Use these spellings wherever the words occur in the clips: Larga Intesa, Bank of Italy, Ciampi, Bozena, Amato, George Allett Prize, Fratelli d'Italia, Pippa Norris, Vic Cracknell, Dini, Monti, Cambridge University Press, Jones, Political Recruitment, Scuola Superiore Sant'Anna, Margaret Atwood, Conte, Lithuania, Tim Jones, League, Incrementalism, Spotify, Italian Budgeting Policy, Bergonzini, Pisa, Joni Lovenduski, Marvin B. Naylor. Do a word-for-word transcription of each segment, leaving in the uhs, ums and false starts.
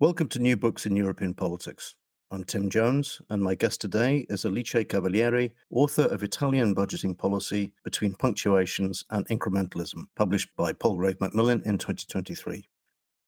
Welcome to New Books in European Politics. I'm Tim Jones, and my guest today is Alice Cavalieri, author of Italian Budgeting Policy Between Punctuations and Incrementalism, published by Palgrave Macmillan in twenty twenty-three.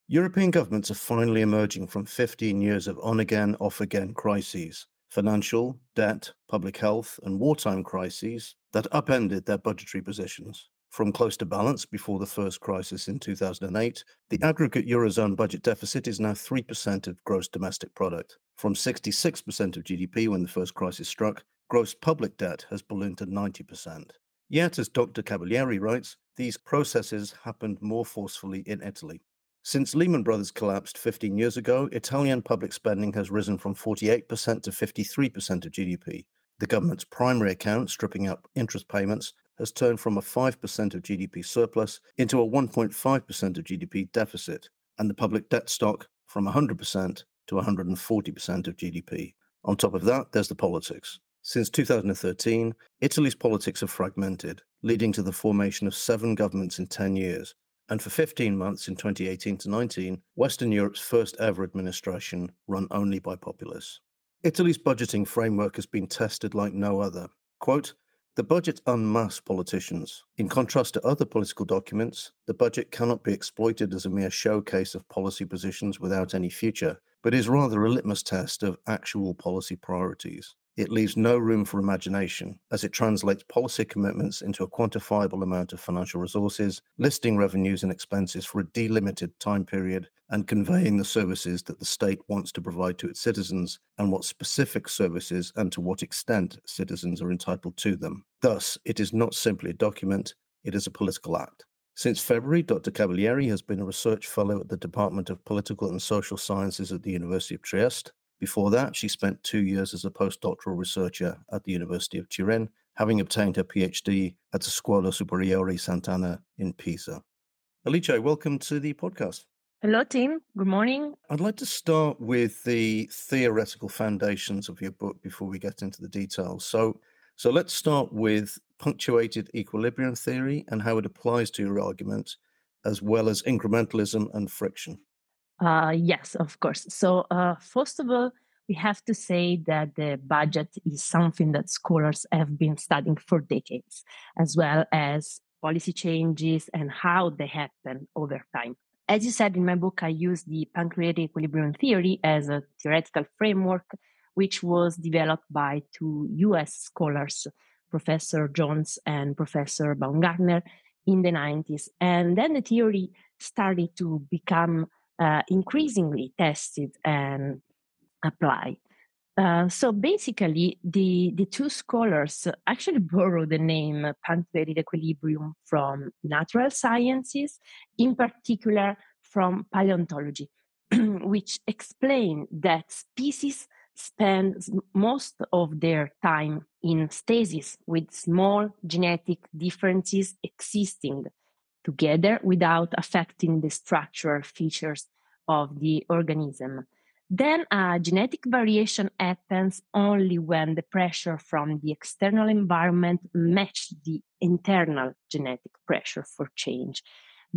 European governments are finally emerging from fifteen years of on-again, off-again crises, financial, debt, public health, and wartime crises that upended their budgetary positions. From close to balance before the first crisis in two thousand eight, the aggregate Eurozone budget deficit is now three percent of gross domestic product. From sixty-six percent of G D P when the first crisis struck, gross public debt has ballooned to ninety percent. Yet, as Doctor Cavalieri writes, these processes happened more forcefully in Italy. Since Lehman Brothers collapsed fifteen years ago, Italian public spending has risen from forty-eight percent to fifty-three percent of G D P. The government's primary account, stripping out interest payments, has turned from a five percent of G D P surplus into a one point five percent of G D P deficit, and the public debt stock from one hundred percent to one hundred forty percent of G D P. On top of that, there's the politics. Since two thousand thirteen, Italy's politics have fragmented, leading to the formation of seven governments in ten years, and for fifteen months in twenty eighteen to nineteen, Western Europe's first ever administration run only by populists. Italy's budgeting framework has been tested like no other. Quote, "The budget unmasks politicians. In contrast to other political documents, the budget cannot be exploited as a mere showcase of policy positions without any future, but is rather a litmus test of actual policy priorities. It leaves no room for imagination, as it translates policy commitments into a quantifiable amount of financial resources, listing revenues and expenses for a delimited time period, and conveying the services that the state wants to provide to its citizens, and what specific services and to what extent citizens are entitled to them. Thus, it is not simply a document, it is a political act." Since February, Doctor Cavalieri has been a research fellow at the Department of Political and Social Sciences at the University of Trieste. Before that, she spent two years as a postdoctoral researcher at the University of Turin, having obtained her PhD at the Scuola Superiore Sant'Anna in Pisa. Alice, welcome to the podcast. Hello, Tim. Good morning. I'd like to start with the theoretical foundations of your book before we get into the details. So, so let's start with punctuated equilibrium theory and how it applies to your argument, as well as incrementalism and friction. Uh, yes, of course. So uh, first of all, we have to say that the budget is something that scholars have been studying for decades, as well as policy changes and how they happen over time. As you said in my book, I used the punctuated equilibrium theory as a theoretical framework, which was developed by two U S scholars, Professor Jones and Professor Baumgartner, in the nineties. And then the theory started to become Uh, increasingly tested and applied. Uh, so basically, the, the two scholars actually borrowed the name punctuated equilibrium from natural sciences, in particular from paleontology, which explain that species spend most of their time in stasis with small genetic differences existing together without affecting the structural features of the organism. Then uh, genetic variation happens only when the pressure from the external environment matches the internal genetic pressure for change.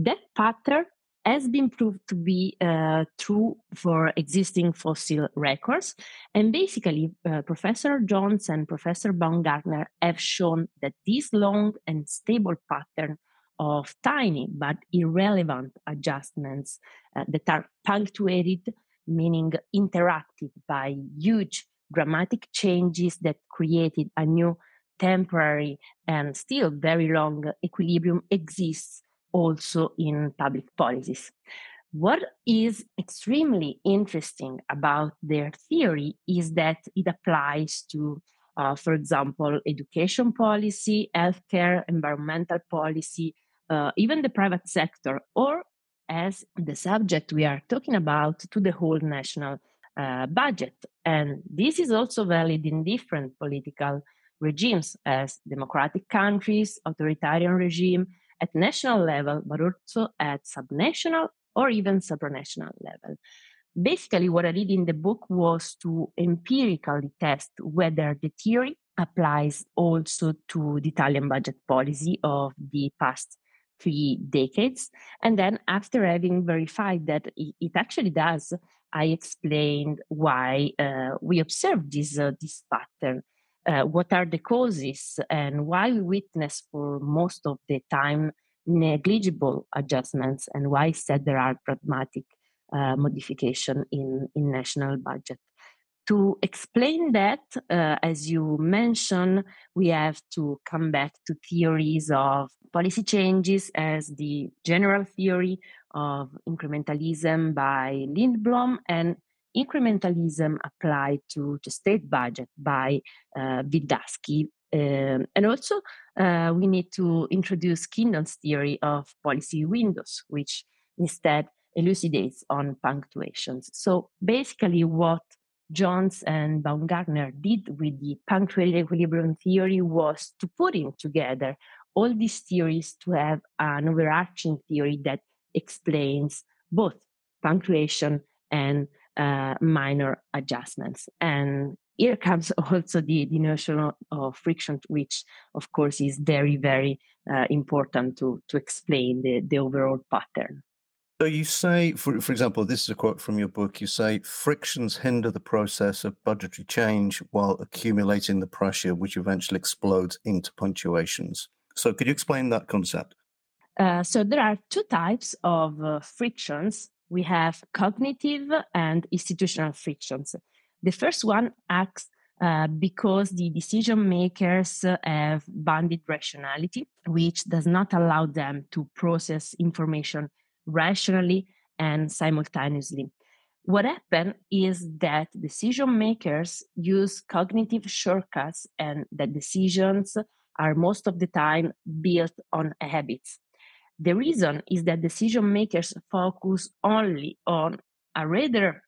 That pattern has been proved to be uh, true for existing fossil records. And basically, uh, Professor Jones and Professor Baumgartner have shown that this long and stable pattern of tiny but irrelevant adjustments uh, that are punctuated, meaning interrupted by huge dramatic changes that created a new temporary and still very long equilibrium, exists also in public policies. What is extremely interesting about their theory is that it applies to uh, for example, education policy, healthcare, environmental policy, Uh, even the private sector, or as the subject we are talking about to the whole national uh, budget. And this is also valid in different political regimes, as democratic countries, authoritarian regime, at national level, but also at subnational or even supranational level. Basically, what I did in the book was to empirically test whether the theory applies also to the Italian budget policy of the past three decades. And then after having verified that it actually does, I explained why uh, we observed this, uh, this pattern, uh, what are the causes, and why we witness for most of the time negligible adjustments, and why instead there are pragmatic Uh, modification in, in national budget. To explain that, uh, as you mentioned, we have to come back to theories of policy changes as the general theory of incrementalism by Lindblom and incrementalism applied to the state budget by uh, Wildavsky. Um, and also, uh, we need to introduce Kindon's theory of policy windows, which instead elucidates on punctuations. So basically what Jones and Baumgartner did with the punctual equilibrium theory was to put in together all these theories to have an overarching theory that explains both punctuation and uh, minor adjustments. And here comes also the, the notion of friction, which of course is very, very uh, important to, to explain the, the overall pattern. So you say, for, for example, this is a quote from your book, you say, frictions hinder the process of budgetary change while accumulating the pressure, which eventually explodes into punctuations. So could you explain that concept? Uh, so there are two types of uh, frictions. We have cognitive and institutional frictions. The first one acts uh, because the decision makers have banded rationality, which does not allow them to process information rationally and simultaneously. What happened is that decision makers use cognitive shortcuts and that decisions are most of the time built on habits. The reason is that decision makers focus only on a rather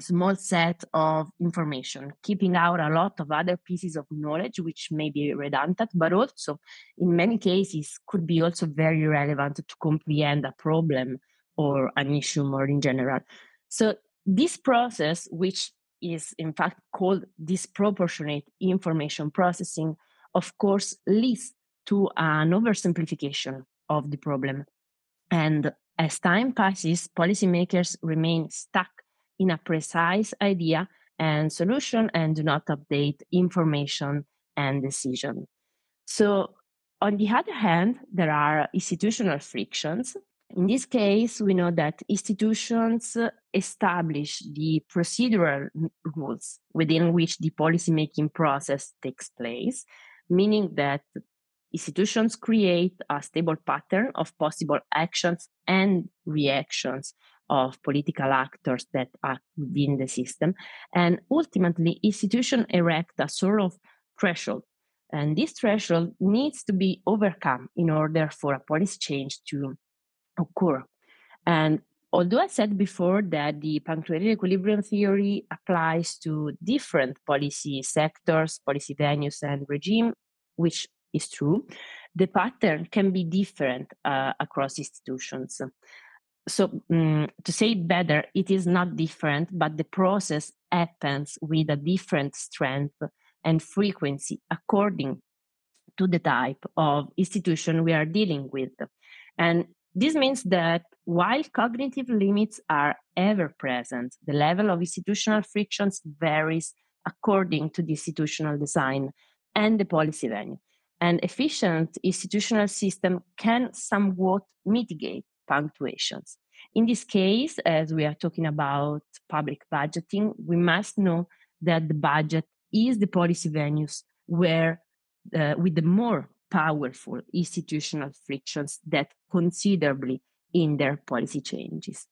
small set of information, keeping out a lot of other pieces of knowledge, which may be redundant, but also in many cases could be also very relevant to comprehend a problem or an issue more in general. So this process, which is in fact called disproportionate information processing, of course, leads to an oversimplification of the problem. And as time passes, policymakers remain stuck in a precise idea and solution and do not update information and decision. So on the other hand, there are institutional frictions. In this case, we know that institutions establish the procedural rules within which the policymaking process takes place, meaning that institutions create a stable pattern of possible actions and reactions of political actors that act within the system. And ultimately, institutions erect a sort of threshold. And this threshold needs to be overcome in order for a policy change to occur. And although I said before that the punctual equilibrium theory applies to different policy sectors, policy venues, and regime, which is true, the pattern can be different uh, across institutions. So um, to say it better, it is not different, but the process happens with a different strength and frequency according to the type of institution we are dealing with. And this means that while cognitive limits are ever present, the level of institutional frictions varies according to the institutional design and the policy venue. An efficient institutional system can somewhat mitigate punctuations. In this case, as we are talking about public budgeting, we must know that the budget is the policy venues where, uh, with the more powerful institutional frictions that considerably hinder policy changes.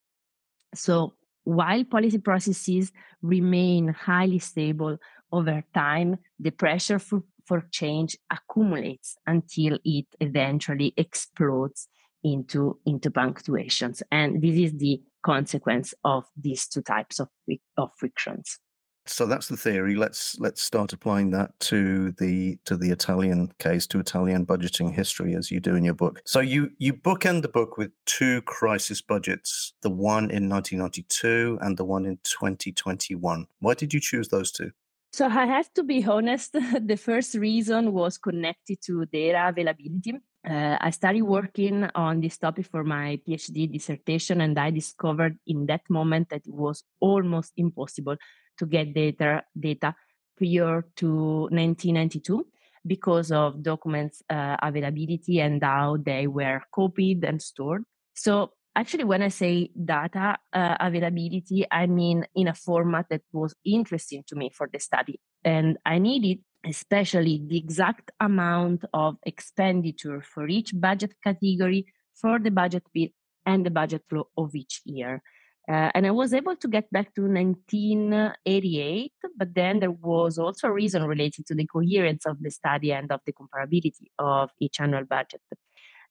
So while policy processes remain highly stable over time, the pressure for, for change accumulates until it eventually explodes into, into punctuations. And this is the consequence of these two types of, of frictions. So that's the theory. Let's let's start applying that to the to the Italian case, to Italian budgeting history, as you do in your book. So you you bookend the book with two crisis budgets, the one in nineteen ninety-two and the one in twenty twenty-one. Why did you choose those two? So I have to be honest. The first reason was connected to data availability. Uh, I started working on this topic for my PhD dissertation, and I discovered in that moment that it was almost impossible to get data data prior to nineteen ninety-two because of documents uh, availability and how they were copied and stored. So actually, when I say data uh, availability, I mean in a format that was interesting to me for the study. And I needed especially the exact amount of expenditure for each budget category, for the budget bill, and the budget flow of each year. Uh, and I was able to get back to nineteen eighty-eight, but then there was also a reason related to the coherence of the study and of the comparability of each annual budget.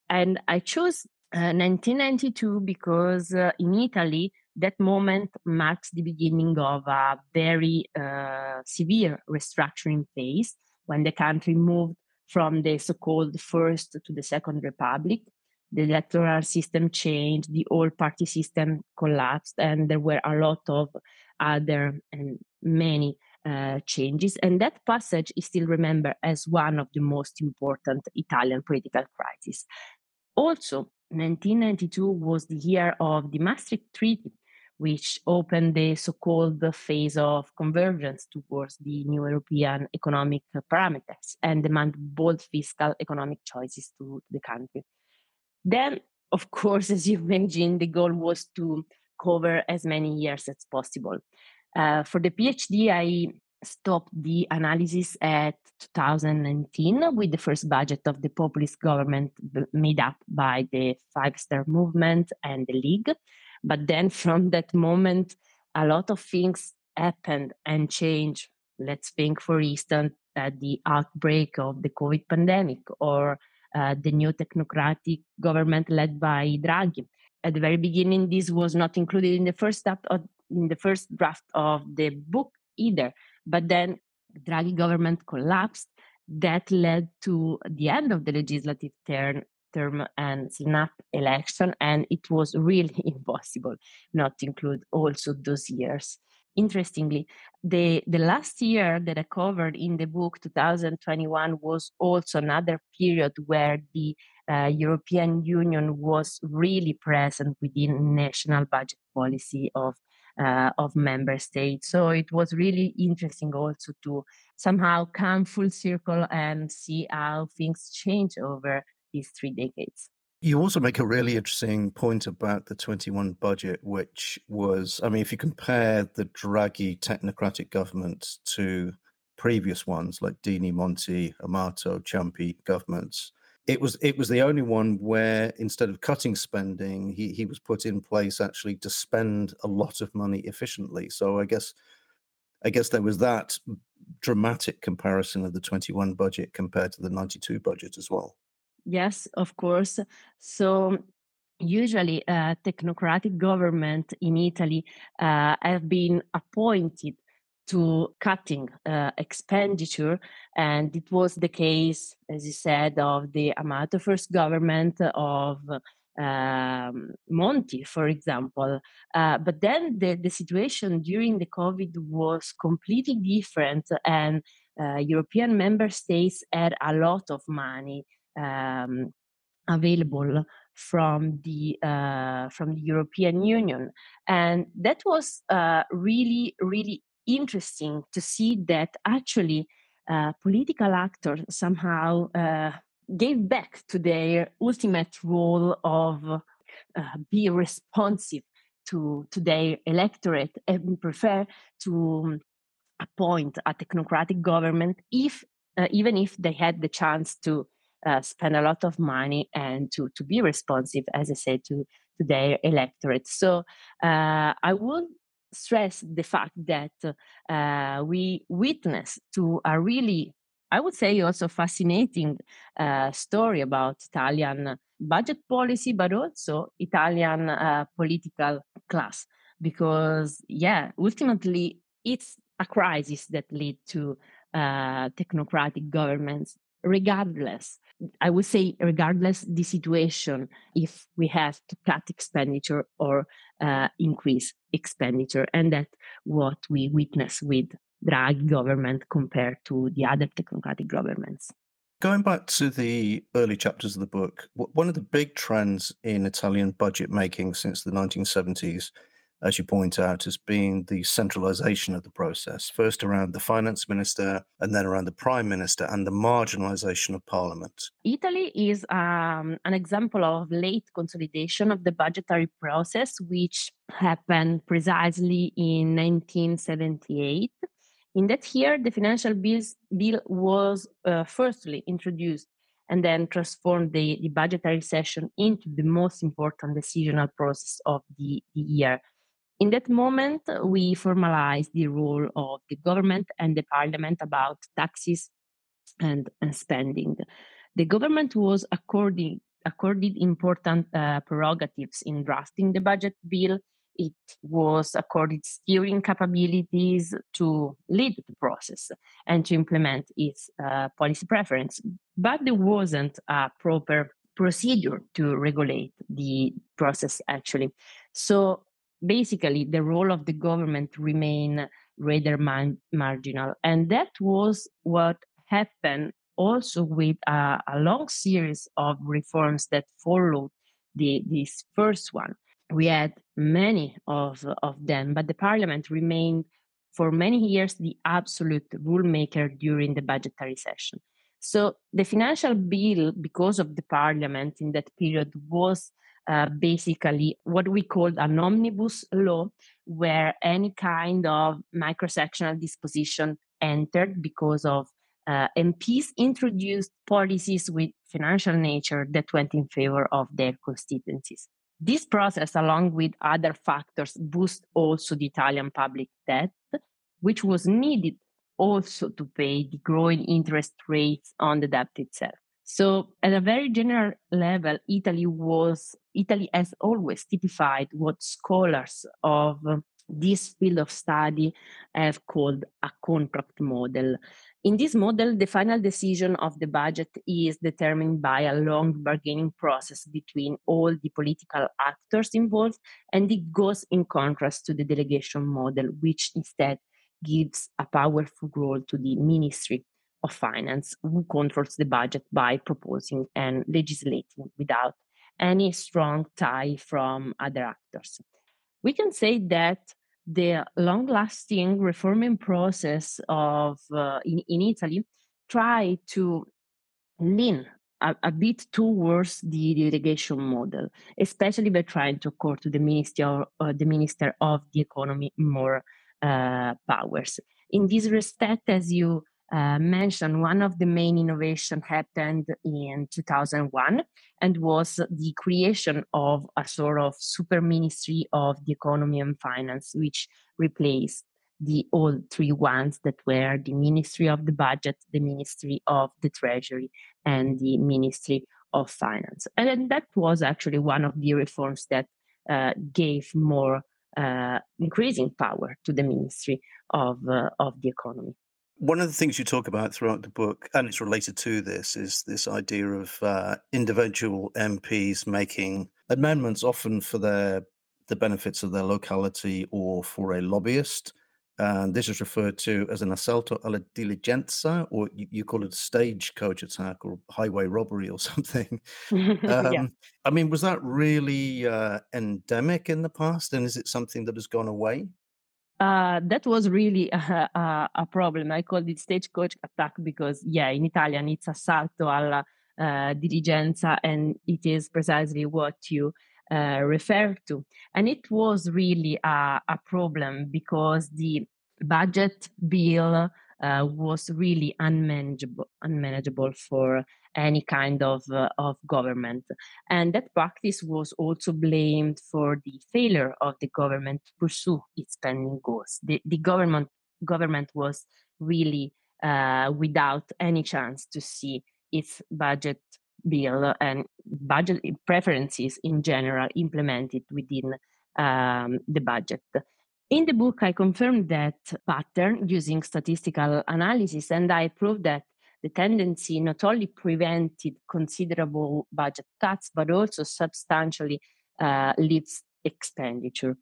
And I chose uh, nineteen ninety-two because uh, in Italy, that moment marks the beginning of a very uh, severe restructuring phase when the country moved from the so-called First to the Second Republic. The electoral system changed, the all-party system collapsed, and there were a lot of other and many uh, changes. And that passage is still remembered as one of the most important Italian political crises. Also, nineteen ninety-two was the year of the Maastricht Treaty, which opened the so-called phase of convergence towards the new European economic parameters and demanded bold fiscal economic choices to the country. Then, of course, as you imagine, the goal was to cover as many years as possible. Uh, for the PhD, I stopped the analysis at two thousand nineteen with the first budget of the populist government b- made up by the Five Star Movement and the League. But then from that moment, a lot of things happened and changed. Let's think, for instance, at the outbreak of the COVID pandemic or Uh, the new technocratic government led by Draghi. At the very beginning, this was not included in the first draft of, in the first draft of the book either. But then Draghi government collapsed. That led to the end of the legislative term, term and snap election, and it was really impossible not to include also those years. Interestingly, the, the last year that I covered in the book, two thousand twenty-one, was also another period where the uh, European Union was really present within national budget policy of, uh, of member states. So it was really interesting also to somehow come full circle and see how things change over these three decades. You also make a really interesting point about the twenty-one budget, which was, I mean, if you compare the Draghi technocratic government to previous ones like Dini, Monti, Amato, Ciampi governments, it was it was the only one where instead of cutting spending, he, he was put in place actually to spend a lot of money efficiently. So I guess I guess there was that dramatic comparison of the twenty-one budget compared to the ninety-two budget as well. Yes, of course. So usually uh, technocratic government in Italy uh, have been appointed to cutting uh, expenditure. And it was the case, as you said, of the Amato first government, of um, Monti, for example. Uh, but then the, the situation during the COVID was completely different. And uh, European member states had a lot of money Um, available from the uh, from the European Union, and that was uh, really really interesting to see that actually uh, political actors somehow uh, gave back to their ultimate role of uh, being responsive to to their electorate and prefer to appoint a technocratic government if uh, even if they had the chance to Uh, spend a lot of money and to, to be responsive, as I said, to, to their electorate. So uh, I would stress the fact that uh, we witness to a really, I would say also fascinating uh, story about Italian budget policy, but also Italian uh, political class. Because, yeah, ultimately, it's a crisis that leads to uh, technocratic governments, regardless. I would say regardless the situation, if we have to cut expenditure or uh, increase expenditure. And that's what we witness with Draghi government compared to the other technocratic governments. Going back to the early chapters of the book, one of the big trends in Italian budget making since the nineteen seventies, as you point out, has been the centralization of the process, first around the finance minister and then around the prime minister and the marginalization of parliament. Italy is um, an example of late consolidation of the budgetary process, which happened precisely in nineteen seventy-eight. In that year, the financial bills, bill was uh, firstly introduced and then transformed the, the budgetary session into the most important decisional process of the, the year. In that moment, we formalized the role of the government and the parliament about taxes and, and spending. The government was accorded, accorded important uh, prerogatives in drafting the budget bill. It was accorded steering capabilities to lead the process and to implement its uh, policy preference. But there wasn't a proper procedure to regulate the process, actually. So basically, the role of the government remained rather man- marginal. And that was what happened also with uh, a long series of reforms that followed the, this first one. We had many of, of them, but the parliament remained for many years the absolute rulemaker during the budgetary session. So the financial bill, because of the parliament in that period, was Uh, basically what we called an omnibus law, where any kind of microsectional disposition entered because of uh, M Ps introduced policies with financial nature that went in favor of their constituencies. This process, along with other factors, boosted also the Italian public debt, which was needed also to pay the growing interest rates on the debt itself. So at a very general level, Italy was Italy has always typified what scholars of this field of study have called a contract model. In this model, the final decision of the budget is determined by a long bargaining process between all the political actors involved, and it goes in contrast to the delegation model, which instead gives a powerful role to the ministry of finance, who controls the budget by proposing and legislating without any strong tie from other actors. We can say that the long-lasting reforming process of uh, in, in Italy tried to lean a, a bit towards the delegation model, especially by trying to accord to the minister, or, or the minister of the economy more uh, powers. In this respect, as you Uh, mentioned, one of the main innovations happened in two thousand one and was the creation of a sort of super ministry of the economy and finance, which replaced the old three ones that were the Ministry of the Budget, the Ministry of the Treasury, and the Ministry of Finance. And, and that was actually one of the reforms that uh, gave more uh, increasing power to the Ministry of, uh, of the Economy. One of the things you talk about throughout the book, and it's related to this, is this idea of uh, individual M Ps making amendments, often for their the benefits of their locality or for a lobbyist. And this is referred to as an assalto alla diligenza, or you, you call it stagecoach attack or highway robbery or something. Um, yeah. I mean, was that really uh, endemic in the past, and is it something that has gone away? Uh, that was really a, a, a problem. I called it stagecoach attack because, yeah, in Italian, it's assalto alla uh, diligenza, and it is precisely what you uh, refer to. And it was really a, a problem because the budget bill uh, was really unmanageable, unmanageable for any kind of, uh, of government. And that practice was also blamed for the failure of the government to pursue its spending goals. The, the government government was really uh, without any chance to see its budget bill and budget preferences in general implemented within um, the budget. In the book, I confirmed that pattern using statistical analysis, and I proved that the tendency not only prevented considerable budget cuts, but also substantially uh, leads expenditure.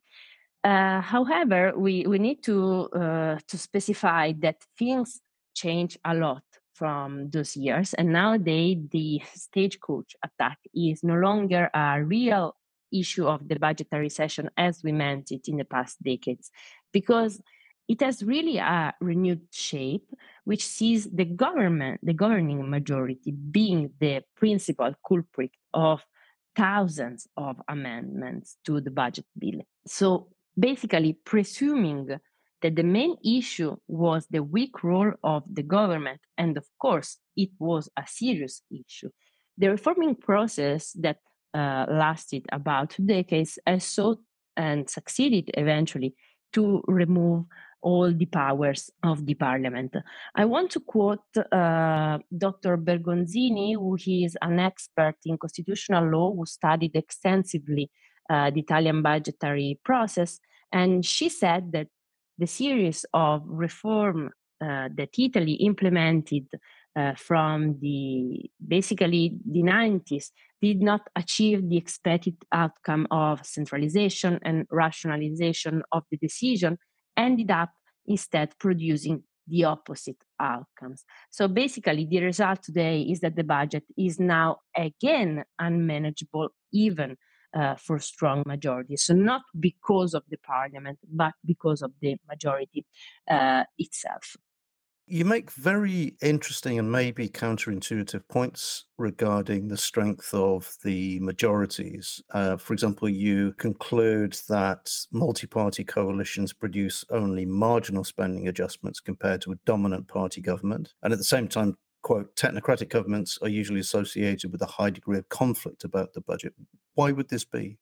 Uh, however, we, we need to uh, to specify that things change a lot from those years, and nowadays the stagecoach attack is no longer a real issue of the budgetary session as we meant it in the past decades, because it has really a renewed shape, which sees the government, the governing majority, being the principal culprit of thousands of amendments to the budget bill. So basically, presuming that the main issue was the weak role of the government, and of course, it was a serious issue, the reforming process that uh, lasted about two decades has sought and succeeded eventually to remove all the powers of the parliament. I want to quote uh, Doctor Bergonzini, who is an expert in constitutional law, who studied extensively uh, the Italian budgetary process. And she said that the series of reform uh, that Italy implemented uh, from the basically the nineties did not achieve the expected outcome of centralization and rationalization of the decision, ended up instead producing the opposite outcomes. So basically, the result today is that the budget is now again unmanageable, even uh, for strong majorities. So not because of the parliament, but because of the majority uh, itself. You make very interesting and maybe counterintuitive points regarding the strength of the majorities. Uh, for example, you conclude that multi-party coalitions produce only marginal spending adjustments compared to a dominant party government. And at the same time, quote, technocratic governments are usually associated with a high degree of conflict about the budget. Why would this be?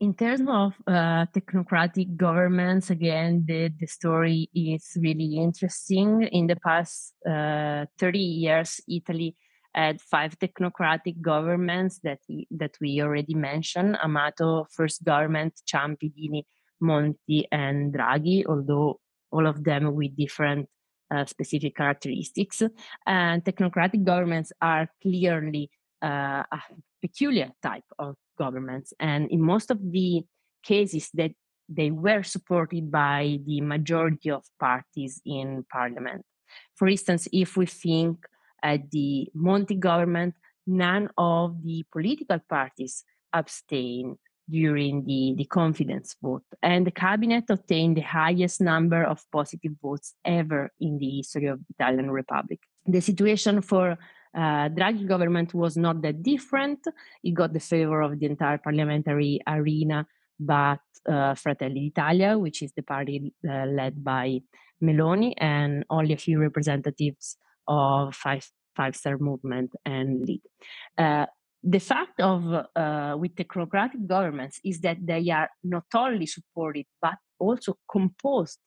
In terms of uh, technocratic governments, again, the, the story is really interesting. In the past uh, thirty years, Italy had five technocratic governments that, that we already mentioned: Amato, first government, Ciampi, Dini, Monti, and Draghi, although all of them with different uh, specific characteristics. And technocratic governments are clearly uh, a peculiar type of governments, and in most of the cases that they were supported by the majority of parties in parliament. For instance, if we think at the Monti government, none of the political parties abstained during the, the confidence vote, and the cabinet obtained the highest number of positive votes ever in the history of the Italian Republic. The situation for Uh, Draghi government was not that different. It got the favor of the entire parliamentary arena, but uh, Fratelli d'Italia, which is the party uh, led by Meloni, and only a few representatives of Five, Five Star Movement and League. Uh, the fact of uh, with technocratic governments is that they are not only supported, but also composed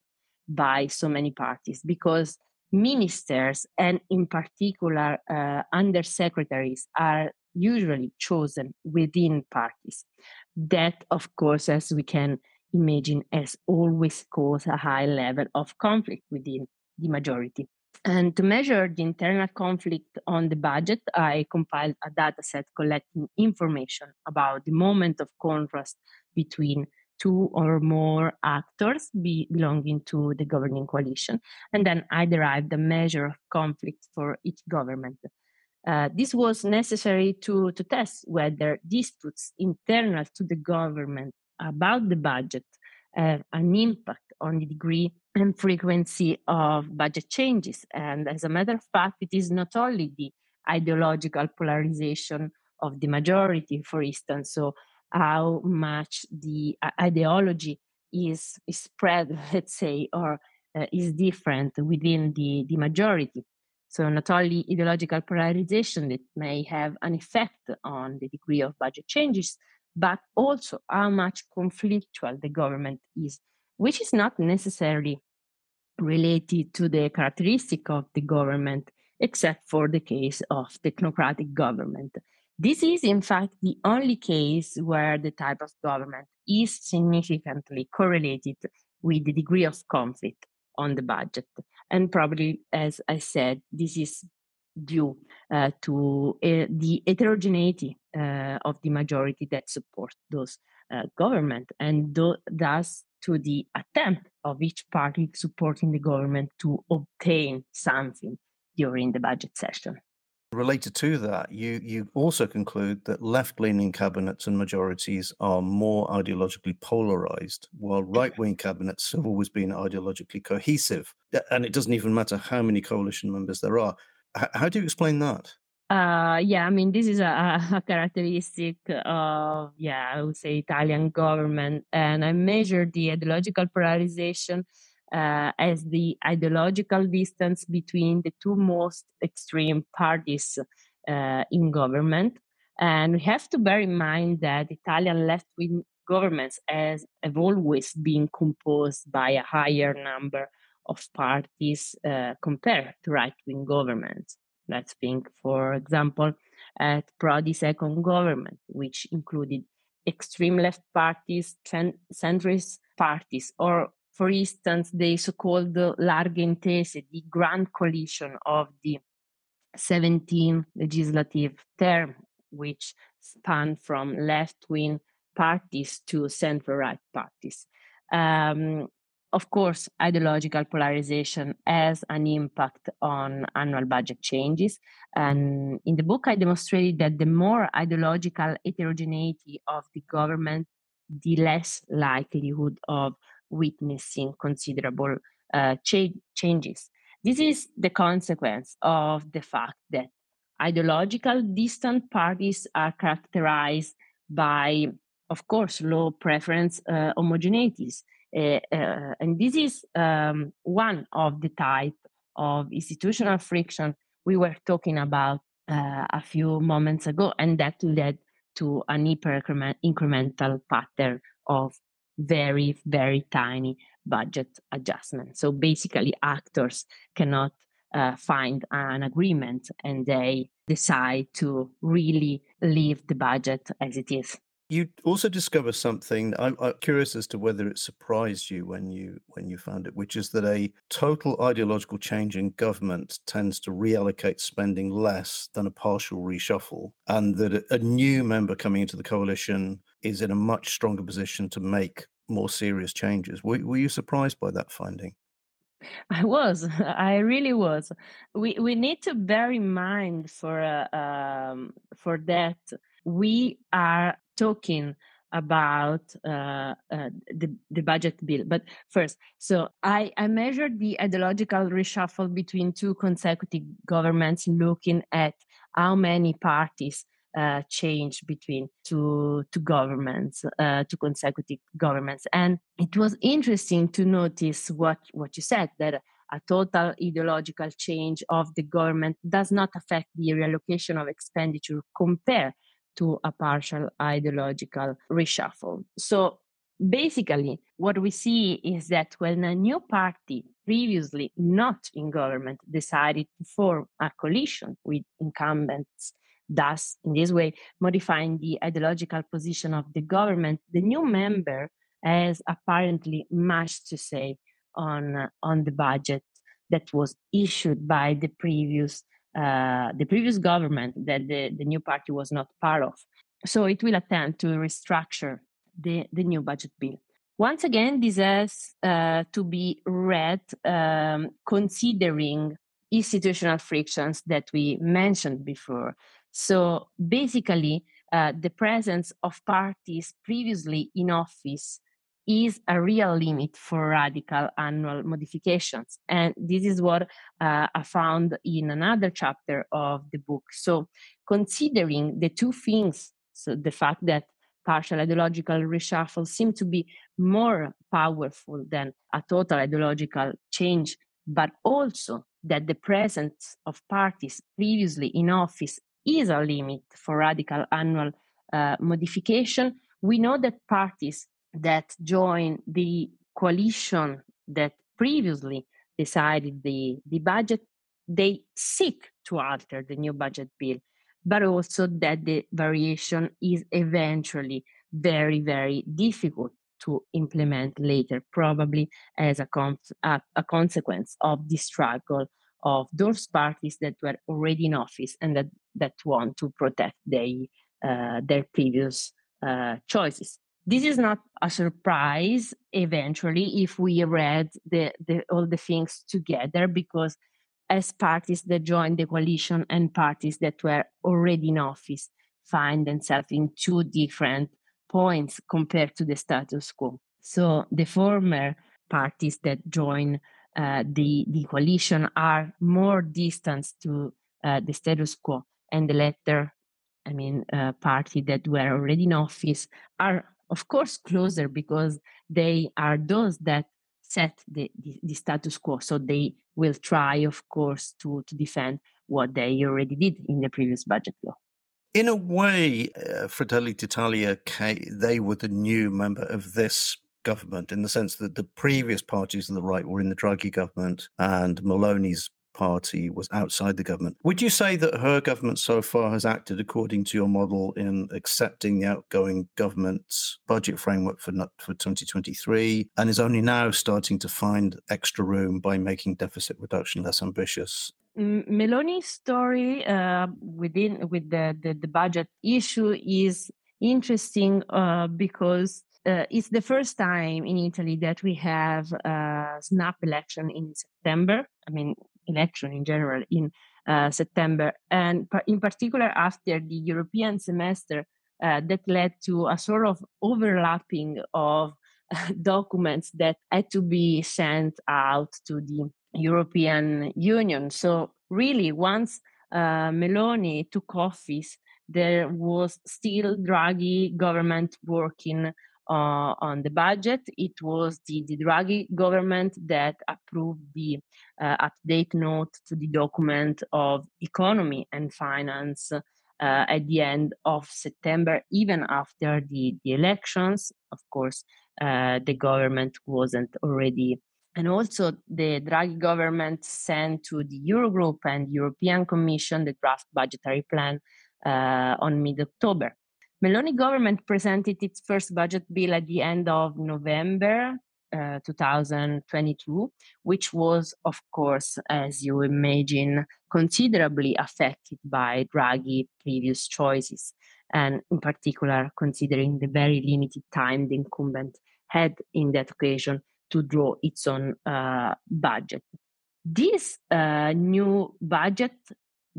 by so many parties, because ministers and in particular uh, undersecretaries are usually chosen within parties. That, of course, as we can imagine, has always caused a high level of conflict within the majority. And to measure the internal conflict on the budget, I compiled a data set collecting information about the moment of contrast between two or more actors be belonging to the governing coalition. And then I derived a measure of conflict for each government. Uh, this was necessary to, to test whether disputes internal to the government about the budget have an impact on the degree and frequency of budget changes. And as a matter of fact, it is not only the ideological polarization of the majority, for instance, so how much the ideology is, is spread, let's say, or uh, is different within the, the majority. So not only ideological polarization that may have an effect on the degree of budget changes, but also how much conflictual the government is, which is not necessarily related to the characteristic of the government except for the case of technocratic government. This is, in fact, the only case where the type of government is significantly correlated with the degree of conflict on the budget. And probably, as I said, this is due uh, to uh, the heterogeneity uh, of the majority that support those uh, government, and do- thus to the attempt of each party supporting the government to obtain something during the budget session. Related to that, you, you also conclude that left-leaning cabinets and majorities are more ideologically polarized, while right-wing cabinets have always been ideologically cohesive. And it doesn't even matter how many coalition members there are. H- how do you explain that? Uh, yeah, I mean, this is a, a characteristic of, yeah, I would say Italian government. And I measure the ideological polarization Uh, as the ideological distance between the two most extreme parties uh, in government. And we have to bear in mind that Italian left-wing governments has, have always been composed by a higher number of parties uh, compared to right-wing governments. Let's think, for example, at Prodi's second government, which included extreme left parties, cent- centrist parties, or for instance, the so-called Larga Intesa, the grand coalition of the seventeenth legislative term, which spanned from left-wing parties to centre-right parties. Um, of course, ideological polarization has an impact on annual budget changes. And in the book, I demonstrated that the more ideological heterogeneity of the government, the less likelihood of witnessing considerable uh, cha- changes. This is the consequence of the fact that ideological distant parties are characterized by, of course, low preference uh, homogeneities. Uh, uh, and this is um, one of the type of institutional friction we were talking about uh, a few moments ago, and that led to an hyper-incremental pattern of very, very tiny budget adjustment. So basically, actors cannot uh, find an agreement and they decide to really leave the budget as it is. You also discover something. I'm, I'm curious as to whether it surprised you when you when you found it, which is that a total ideological change in government tends to reallocate spending less than a partial reshuffle, and that a, a new member coming into the coalition is in a much stronger position to make more serious changes. Were, were you surprised by that finding? I was. I really was. We we need to bear in mind for uh, um, for that we are talking about uh, uh, the, the budget bill. But first, so I, I measured the ideological reshuffle between two consecutive governments, looking at how many parties uh, changed between two, two governments, uh, two consecutive governments. And it was interesting to notice what, what you said, that a total ideological change of the government does not affect the reallocation of expenditure compared to a partial ideological reshuffle. So basically, what we see is that when a new party previously not in government decided to form a coalition with incumbents, thus in this way modifying the ideological position of the government, the new member has apparently much to say on, uh, on the budget that was issued by the previous Uh, the previous government that the, the new party was not part of. So it will attempt to restructure the, the new budget bill. Once again, this has uh, to be read um, considering institutional frictions that we mentioned before. So basically, uh, the presence of parties previously in office is a real limit for radical annual modifications. And this is what uh, I found in another chapter of the book. So considering the two things, so the fact that partial ideological reshuffle seems to be more powerful than a total ideological change, but also that the presence of parties previously in office is a limit for radical annual uh, modification, we know that parties that join the coalition that previously decided the, the budget they seek to alter the new budget bill, but also that the variation is eventually very, very difficult to implement later, probably as a, con- a, a consequence of the struggle of those parties that were already in office and that, that want to protect they, uh, their previous uh, choices. This is not a surprise, eventually, if we read the, the, all the things together, because as parties that joined the coalition and parties that were already in office find themselves in two different points compared to the status quo. So the former parties that join uh, the, the coalition are more distant to uh, the status quo, and the latter, I mean, uh, party that were already in office are, of course, closer, because they are those that set the, the, the status quo. So they will try, of course, to, to defend what they already did in the previous budget law. In a way, uh, Fratelli d'Italia, they were the new member of this government, in the sense that the previous parties on the right were in the Draghi government, and Meloni's party was outside the government. Would you say that her government so far has acted according to your model in accepting the outgoing government's budget framework for for twenty twenty-three, and is only now starting to find extra room by making deficit reduction less ambitious? Meloni's story uh, within with the, the, the budget issue is interesting uh, because uh, it's the first time in Italy that we have a snap election in September. I mean, election in general in uh, September, and par- in particular after the European semester uh, that led to a sort of overlapping of uh, documents that had to be sent out to the European Union. So really, once uh, Meloni took office, there was still Draghi government working uh, on the budget. It was the, the Draghi government that approved the uh, update note to the document of economy and finance uh, at the end of September, even after the, the elections. Of course, uh, the government wasn't already. And also the Draghi government sent to the Eurogroup and European Commission the draft budgetary plan uh, on mid-October. Meloni government presented its first budget bill at the end of November uh, twenty twenty-two, which was, of course, as you imagine, considerably affected by Draghi's previous choices, and in particular considering the very limited time the incumbent had in that occasion to draw its own uh, budget. This uh, new budget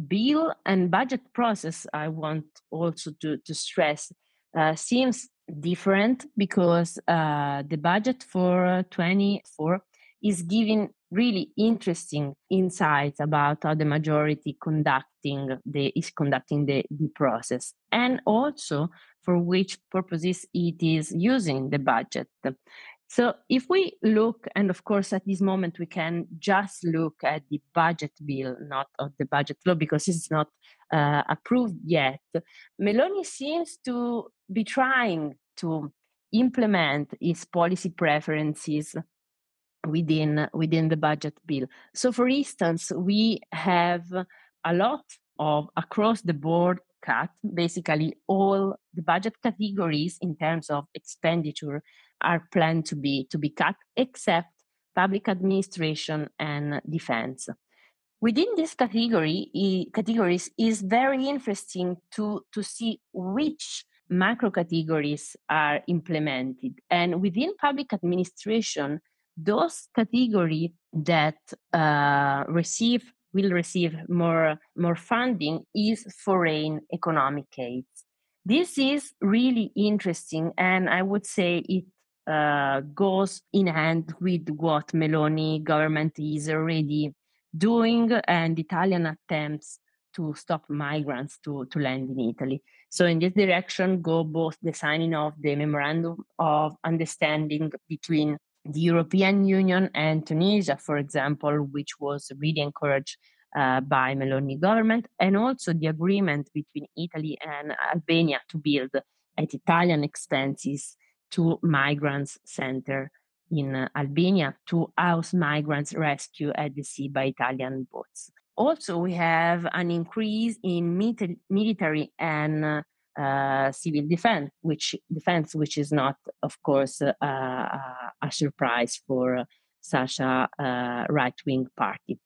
bill and budget process, I want also to, to stress, uh, seems different because uh, the budget for twenty-four is giving really interesting insights about how the majority conducting the is conducting the, the process, and also for which purposes it is using the budget. So if we look, and of course at this moment we can just look at the budget bill, not at the budget law, because it's not uh, approved yet, Meloni seems to be trying to implement its policy preferences within, within the budget bill. So for instance, we have a lot of across the board cut, basically all the budget categories in terms of expenditure are planned to be to be cut, except public administration and defense. Within this category, e- categories is very interesting to, to see which macro categories are implemented. And within public administration, those categories that uh, receive will receive more, more funding is foreign economic aids. This is really interesting, and I would say it Uh, goes in hand with what Meloni government is already doing and Italian attempts to stop migrants to, to land in Italy. So in this direction go both the signing of the memorandum of understanding between the European Union and Tunisia, for example, which was really encouraged uh, by Meloni government, and also the agreement between Italy and Albania to build at Italian expenses to migrants center in uh, Albania to house migrants rescued at the sea by Italian boats. Also, we have an increase in mit- military and uh, uh, civil defense, which defense, which is not, of course, uh, uh, a surprise for uh, such a uh, right-wing party.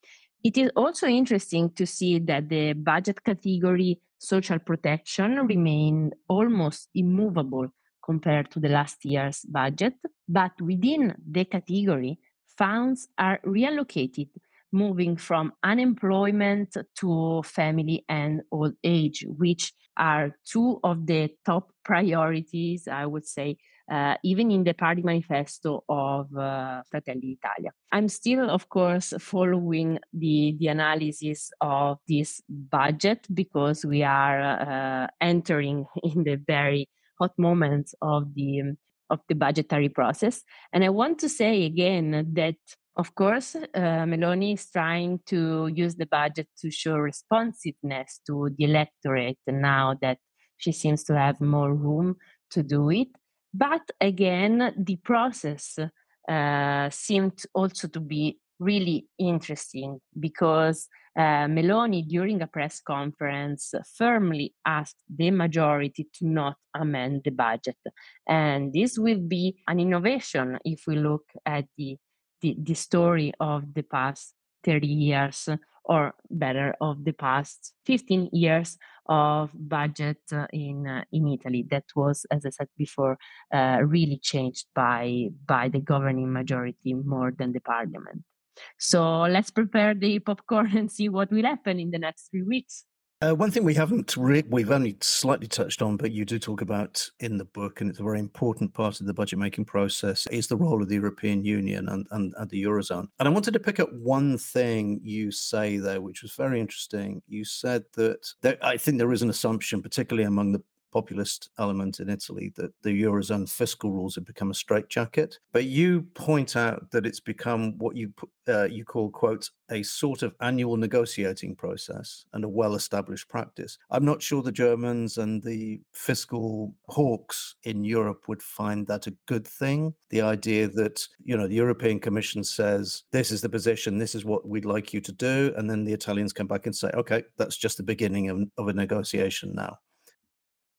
It is also interesting to see that the budget category social protection remained almost immovable compared to the last year's budget, but within the category, funds are reallocated, moving from unemployment to family and old age, which are two of the top priorities, I would say, uh, even in the party manifesto of uh, Fratelli d'Italia. I'm still, of course, following the, the analysis of this budget because we are uh, entering in the very hot moments of the, of the budgetary process. And I want to say again that of course, uh, Meloni is trying to use the budget to show responsiveness to the electorate now that she seems to have more room to do it. But again, the process uh, seemed also to be really interesting because uh, Meloni, during a press conference, firmly asked the majority to not amend the budget. And this will be an innovation if we look at the The, the story of the past thirty years, or better, of the past fifteen years of budget uh, in uh, in Italy, that was, as I said before, uh, really changed by by the governing majority more than the parliament. So let's prepare the popcorn and see what will happen in the next three weeks. Uh, one thing we haven't, re- we've only slightly touched on, but you do talk about in the book, and it's a very important part of the budget-making process, is the role of the European Union and, and, and the Eurozone. And I wanted to pick up one thing you say there, which was very interesting. You said that there, I think there is an assumption, particularly among the populist element in Italy, that the Eurozone fiscal rules have become a straitjacket. But you point out that it's become what you uh, you call, quote, a sort of annual negotiating process and a well-established practice. I'm not sure the Germans and the fiscal hawks in Europe would find that a good thing. The idea that, you know, the European Commission says, this is the position, this is what we'd like you to do. And then the Italians come back and say, okay, that's just the beginning of, of a negotiation now.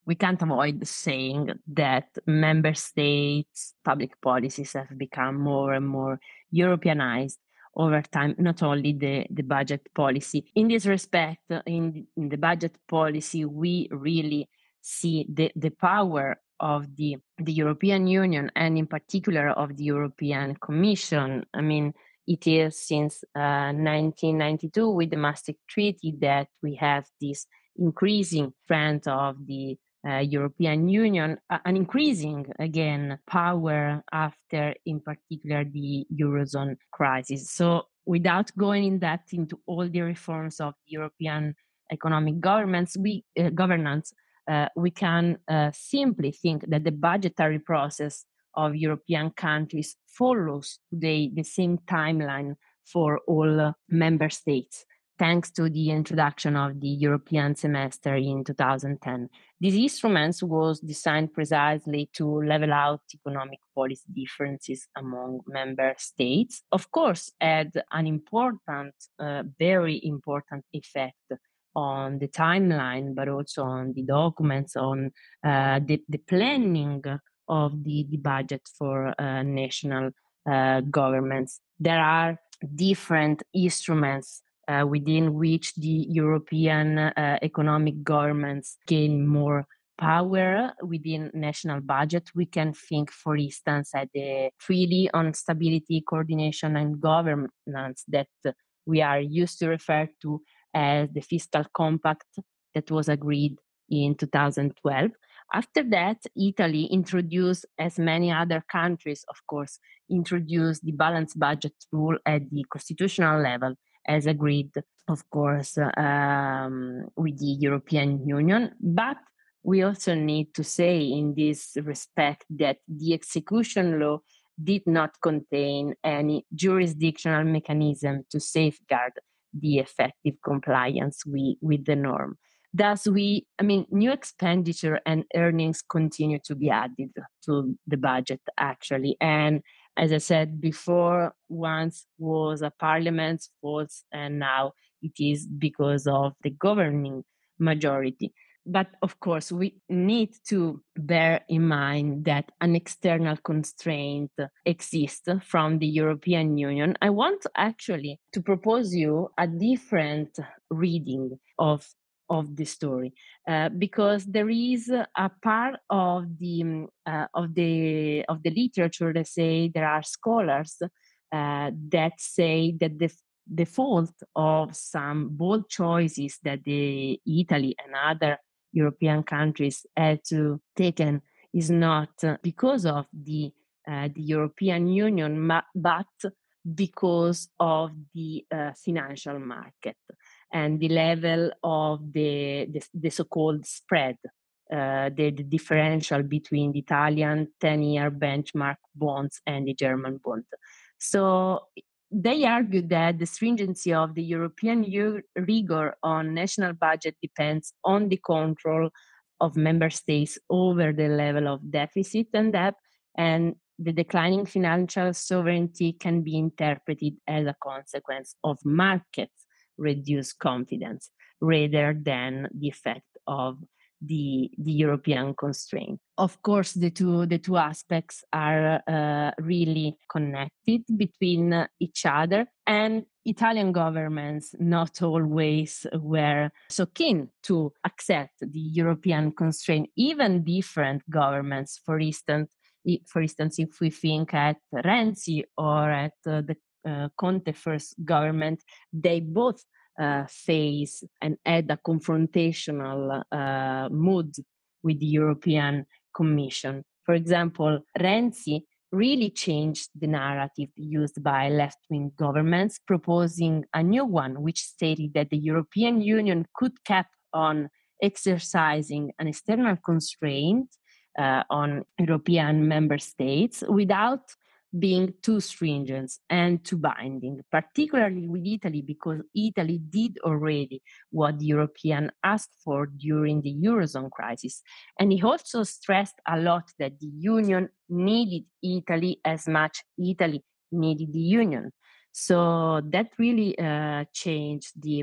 We can't avoid saying that member states' public policies have become more and more Europeanized over time, not only the, the budget policy. In this respect, in, in the budget policy, we really see the, the power of the, the European Union and in particular of the European Commission. I mean, it is since uh, nineteen ninety-two with the Maastricht Treaty that we have this increasing trend of the Uh, European Union, uh, an increasing, again, power after, in particular, the Eurozone crisis. So without going in depth into all the reforms of European economic governments, we, uh, governance, uh, we can uh, simply think that the budgetary process of European countries follows today the same timeline for all uh, member states, thanks to the introduction of the European semester in two thousand ten. These instruments was designed precisely to level out economic policy differences among member states. Of course, had an important, uh, very important effect on the timeline, but also on the documents, on uh, the, the planning of the, the budget for uh, national uh, governments. There are different instruments Uh, within which the European uh, economic governments gain more power within national budget. We can think, for instance, at the Treaty on Stability, Coordination and Governance that we are used to refer to as the Fiscal Compact that was agreed in two thousand twelve. After that, Italy introduced, as many other countries, of course, introduced the balanced budget rule at the constitutional level, as agreed, of course, um, with the European Union. But we also need to say in this respect that the execution law did not contain any jurisdictional mechanism to safeguard the effective compliance we, with the norm. Thus, we, I mean, new expenditure and earnings continue to be added to the budget, actually. And As I said before, once was a parliament's fault, and now it is because of the governing majority. But of course, we need to bear in mind that an external constraint exists from the European Union. I want actually to propose you a different reading of, of the story, uh, because there is a part of the uh, of the of the literature that say there are scholars uh, that say that the the fault of some bold choices that the Italy and other European countries had to taken is not because of the uh, the European Union, ma- but because of the uh, financial market and the level of the the, the so-called spread, uh, the, the differential between the Italian ten-year benchmark bonds and the German bond. So they argue that the stringency of the European U- rigor on national budget depends on the control of member states over the level of deficit and debt, and the declining financial sovereignty can be interpreted as a consequence of markets' reduced confidence rather than the effect of the, the European constraint. Of course, the two the two aspects are uh, really connected between uh, each other, and Italian governments not always were so keen to accept the European constraint. Even different governments, for instance, for instance, if we think at Renzi or at uh, the uh, Conte first government, they both Uh, phase and had a confrontational uh, mood with the European Commission. For example, Renzi really changed the narrative used by left-wing governments, proposing a new one which stated that the European Union could cap on exercising an external constraint uh, on European member states without being too stringent and too binding, particularly with Italy, because Italy did already what the European asked for during the Eurozone crisis. And he also stressed a lot that the Union needed Italy as much Italy needed the Union. So that really uh, changed the,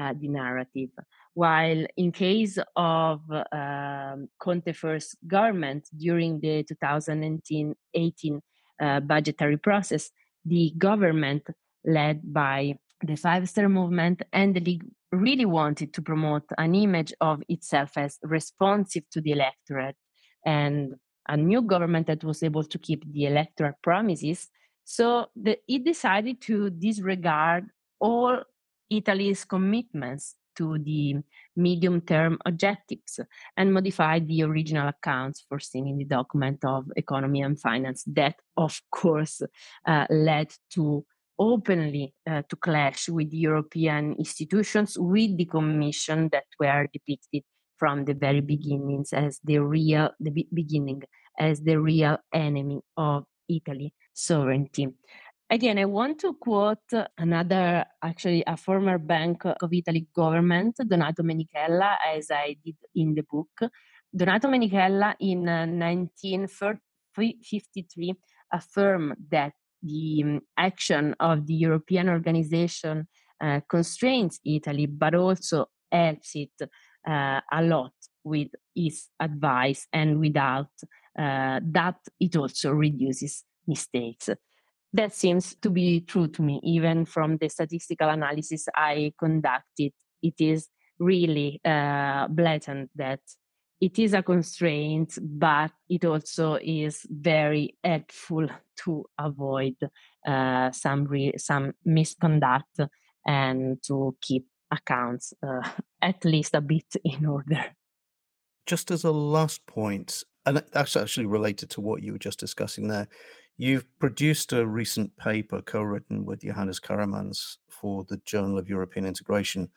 uh, the narrative. While in case of uh, Conte first government during the two thousand eighteen Uh, budgetary process, the government led by the Five Star Movement and the League really wanted to promote an image of itself as responsive to the electorate and a new government that was able to keep the electoral promises. So the, it decided to disregard all Italy's commitments to the medium-term objectives and modify the original accounts foreseen in the document of economy and finance. That, of course, uh, led to openly uh, to clash with the European institutions, with the Commission that were depicted from the very beginnings as the real, the be- beginning as the real enemy of Italy's sovereignty. Again, I want to quote another, actually, a former Bank of Italy government, Donato Menichella, as I did in the book. Donato Menichella in nineteen fifty-three affirmed that the action of the European organization uh, constrains Italy, but also helps it uh, a lot with its advice, and without uh, that, it also reduces mistakes. That seems to be true to me, even from the statistical analysis I conducted. It is really uh, blatant that it is a constraint, but it also is very helpful to avoid uh, some re- some misconduct and to keep accounts uh, at least a bit in order. Just as a last point, and that's actually related to what you were just discussing there, you've produced a recent paper co-written with Johannes Karamanis for the Journal of European Integration,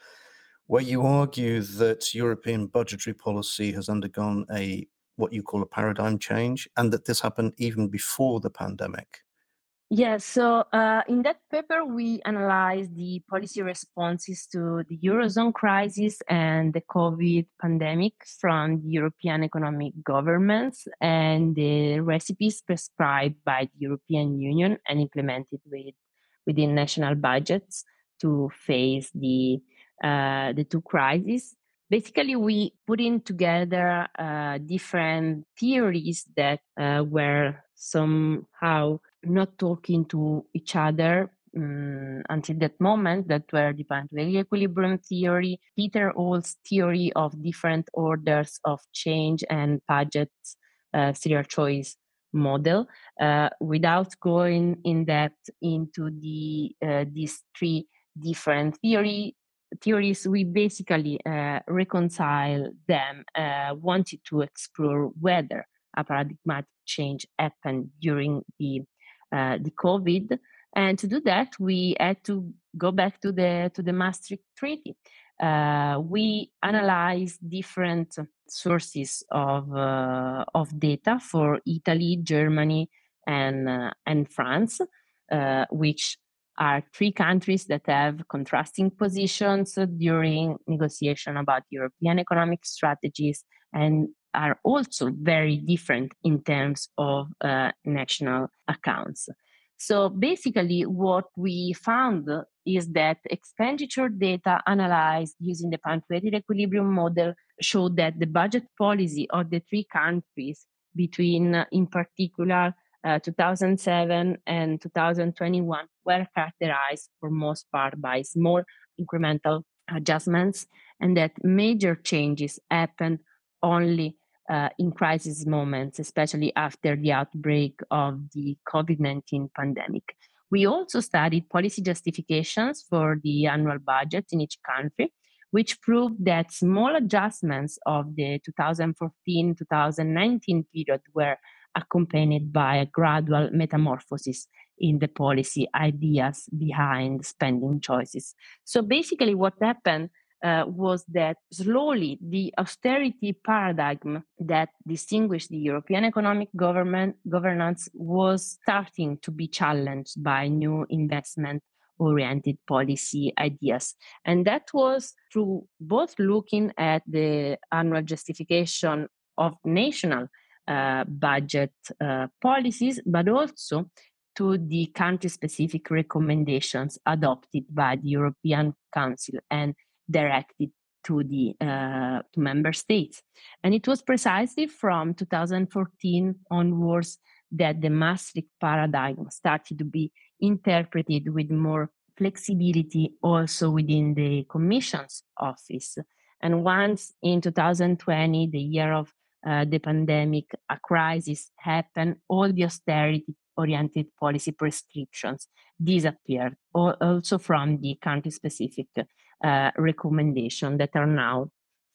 where you argue that European budgetary policy has undergone a what you call a paradigm change, and that this happened even before the pandemic. Yes, so uh, in that paper, we analyzed the policy responses to the Eurozone crisis and the COVID pandemic from the European economic governments and the recipes prescribed by the European Union and implemented with, within national budgets to face the uh, the two crises. Basically, we put in together uh, different theories that uh, were somehow not talking to each other um, until that moment, that were the Pantelleria equilibrium theory, Peter Hall's theory of different orders of change, and Paget's uh, serial choice model. Uh, without going in depth into the uh, these three different theory theories, we basically uh, reconcile them, uh, wanted to explore whether a paradigmatic change happened during the Uh, the COVID, and to do that we had to go back to the to the Maastricht Treaty. Uh, we analyzed different sources of uh, of data for Italy, Germany, and uh, and France, uh, which are three countries that have contrasting positions during negotiation about European economic strategies and are also very different in terms of uh, national accounts. So basically what we found is that expenditure data analyzed using the Pantelleria equilibrium model showed that the budget policy of the three countries between, uh, in particular, uh, two thousand seven and two thousand twenty-one were characterized for most part by small incremental adjustments and that major changes happened only Uh, in crisis moments, especially after the outbreak of the COVID nineteen pandemic. We also studied policy justifications for the annual budget in each country, which proved that small adjustments of the twenty fourteen to twenty nineteen period were accompanied by a gradual metamorphosis in the policy ideas behind spending choices. So basically what happened Uh, was that slowly the austerity paradigm that distinguished the European economic government governance was starting to be challenged by new investment-oriented policy ideas. And that was through both looking at the annual justification of national uh, budget uh, policies, but also to the country-specific recommendations adopted by the European Council and directed to the uh, to member states. And it was precisely from two thousand fourteen onwards that the Maastricht paradigm started to be interpreted with more flexibility also within the Commission's office. And once in two thousand twenty, the year of uh, the pandemic, a crisis happened, all the austerity-oriented policy prescriptions disappeared, also from the country-specific Uh, recommendation that are now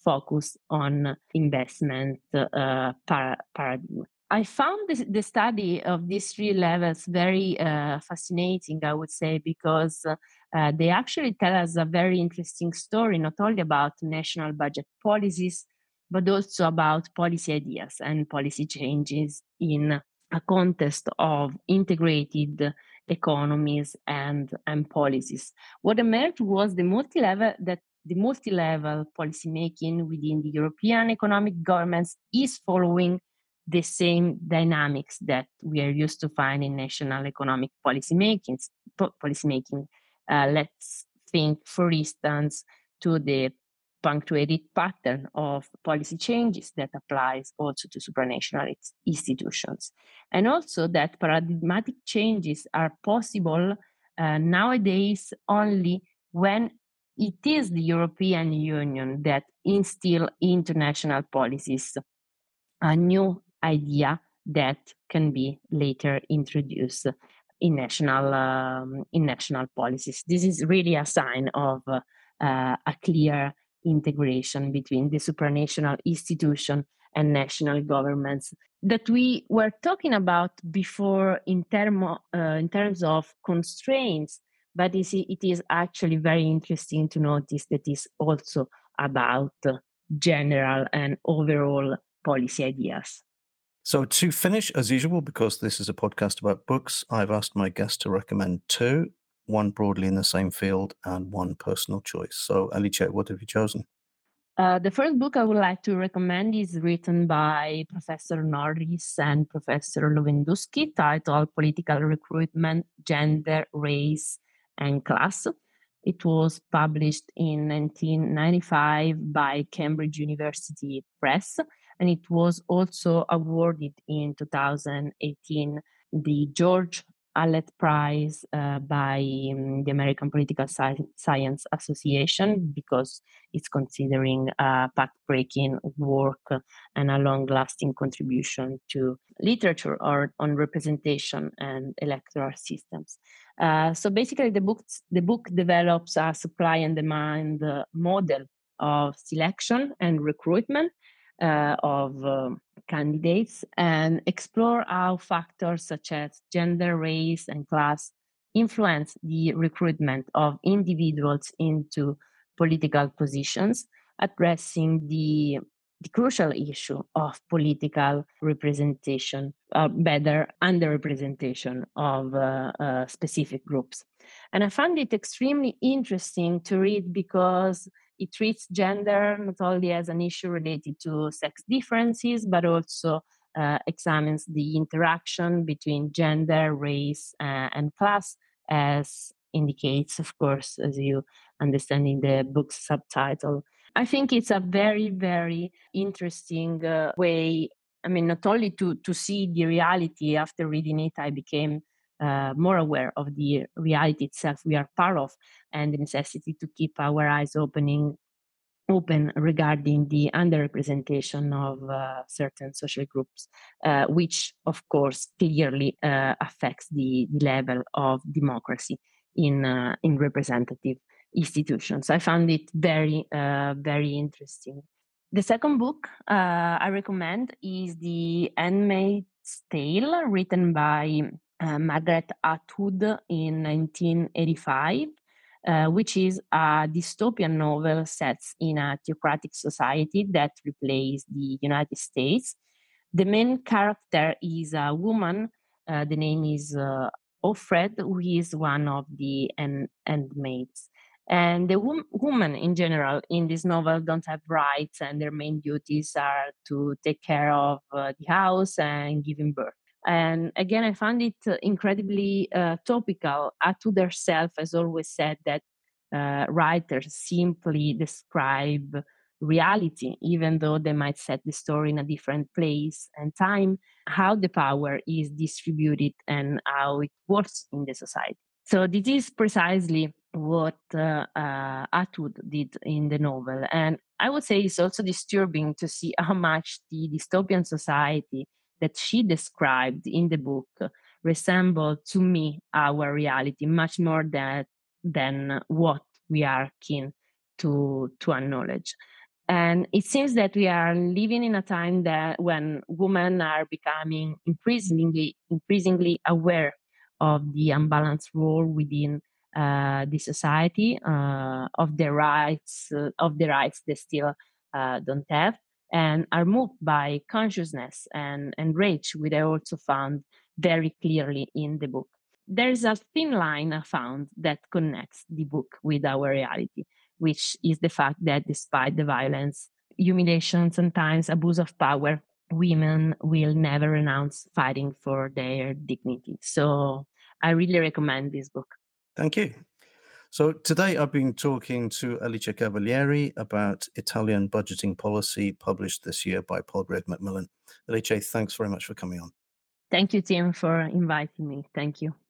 focused on investment uh, para- paradigm. I found this, the study of these three levels very uh, fascinating, I would say, because uh, they actually tell us a very interesting story, not only about national budget policies, but also about policy ideas and policy changes in a context of integrated economies and, and policies. What emerged was the multi-level that the multi-level policymaking within the European economic governments is following the same dynamics that we are used to find in national economic policymaking. Policymaking. Uh, let's think, for instance, to the punctuated pattern of policy changes that applies also to supranational institutions. And also that paradigmatic changes are possible uh, nowadays only when it is the European Union that instills into national policies a new idea that can be later introduced in national, um, in national policies. This is really a sign of uh, a clear integration between the supranational institution and national governments that we were talking about before in, termo, uh, in terms of constraints, but it is actually very interesting to notice that it's also about general and overall policy ideas. So to finish, as usual, because this is a podcast about books, I've asked my guests to recommend two, one broadly in the same field and one personal choice. So Alice, what have you chosen? Uh, the first book I would like to recommend is written by Professor Norris and Professor Lovenduski, titled Political Recruitment, Gender, Race and Class. It was published in nineteen ninety-five by Cambridge University Press, and it was also awarded in two thousand eighteen the George Allett Prize uh, by um, the American Political Sci- Science Association, because it's considering uh, path-breaking work and a long-lasting contribution to literature or on representation and electoral systems. Uh, so basically, the book the book develops a supply and demand uh, model of selection and recruitment Uh, of uh, candidates, and explore how factors such as gender, race, and class influence the recruitment of individuals into political positions, addressing the, the crucial issue of political representation, or uh, better, underrepresentation of uh, uh, specific groups. And I found it extremely interesting to read because it treats gender not only as an issue related to sex differences, but also uh, examines the interaction between gender, race, uh, and class, as indicates, of course, as you understand in the book's subtitle. I think it's a very, very interesting uh, way, I mean, not only to, to see the reality. After reading it, I became Uh, more aware of the reality itself we are part of, and the necessity to keep our eyes opening, open regarding the underrepresentation of uh, certain social groups, uh, which, of course, clearly uh, affects the, the level of democracy in uh, in representative institutions. I found it very, uh, very interesting. The second book uh, I recommend is The Handmaid's Tale, written by Uh, Margaret Atwood in nineteen eighty-five, uh, which is a dystopian novel set in a theocratic society that replaced the United States. The main character is a woman, uh, the name is uh, Offred, who is one of the handmaids. And the wom- women in general in this novel don't have rights, and their main duties are to take care of uh, the house and giving birth. And again, I found it incredibly uh, topical. Atwood herself has always said that uh, writers simply describe reality, even though they might set the story in a different place and time, how the power is distributed and how it works in the society. So this is precisely what uh, uh, Atwood did in the novel. And I would say it's also disturbing to see how much the dystopian society that she described in the book resembled, to me, our reality much more than than what we are keen to to acknowledge. And it seems that we are living in a time that when women are becoming increasingly increasingly aware of the unbalanced role within uh, the society, uh, of the rights uh, of the rights they still uh, don't have, and are moved by consciousness and, and rage, which I also found very clearly in the book. There is a thin line I found that connects the book with our reality, which is the fact that despite the violence, humiliation, sometimes abuse of power, women will never renounce fighting for their dignity. So I really recommend this book. Thank you. So today I've been talking to Alice Cavalieri about Italian budgeting policy, published this year by Palgrave Macmillan. Alice, thanks very much for coming on. Thank you, Tim, for inviting me. Thank you.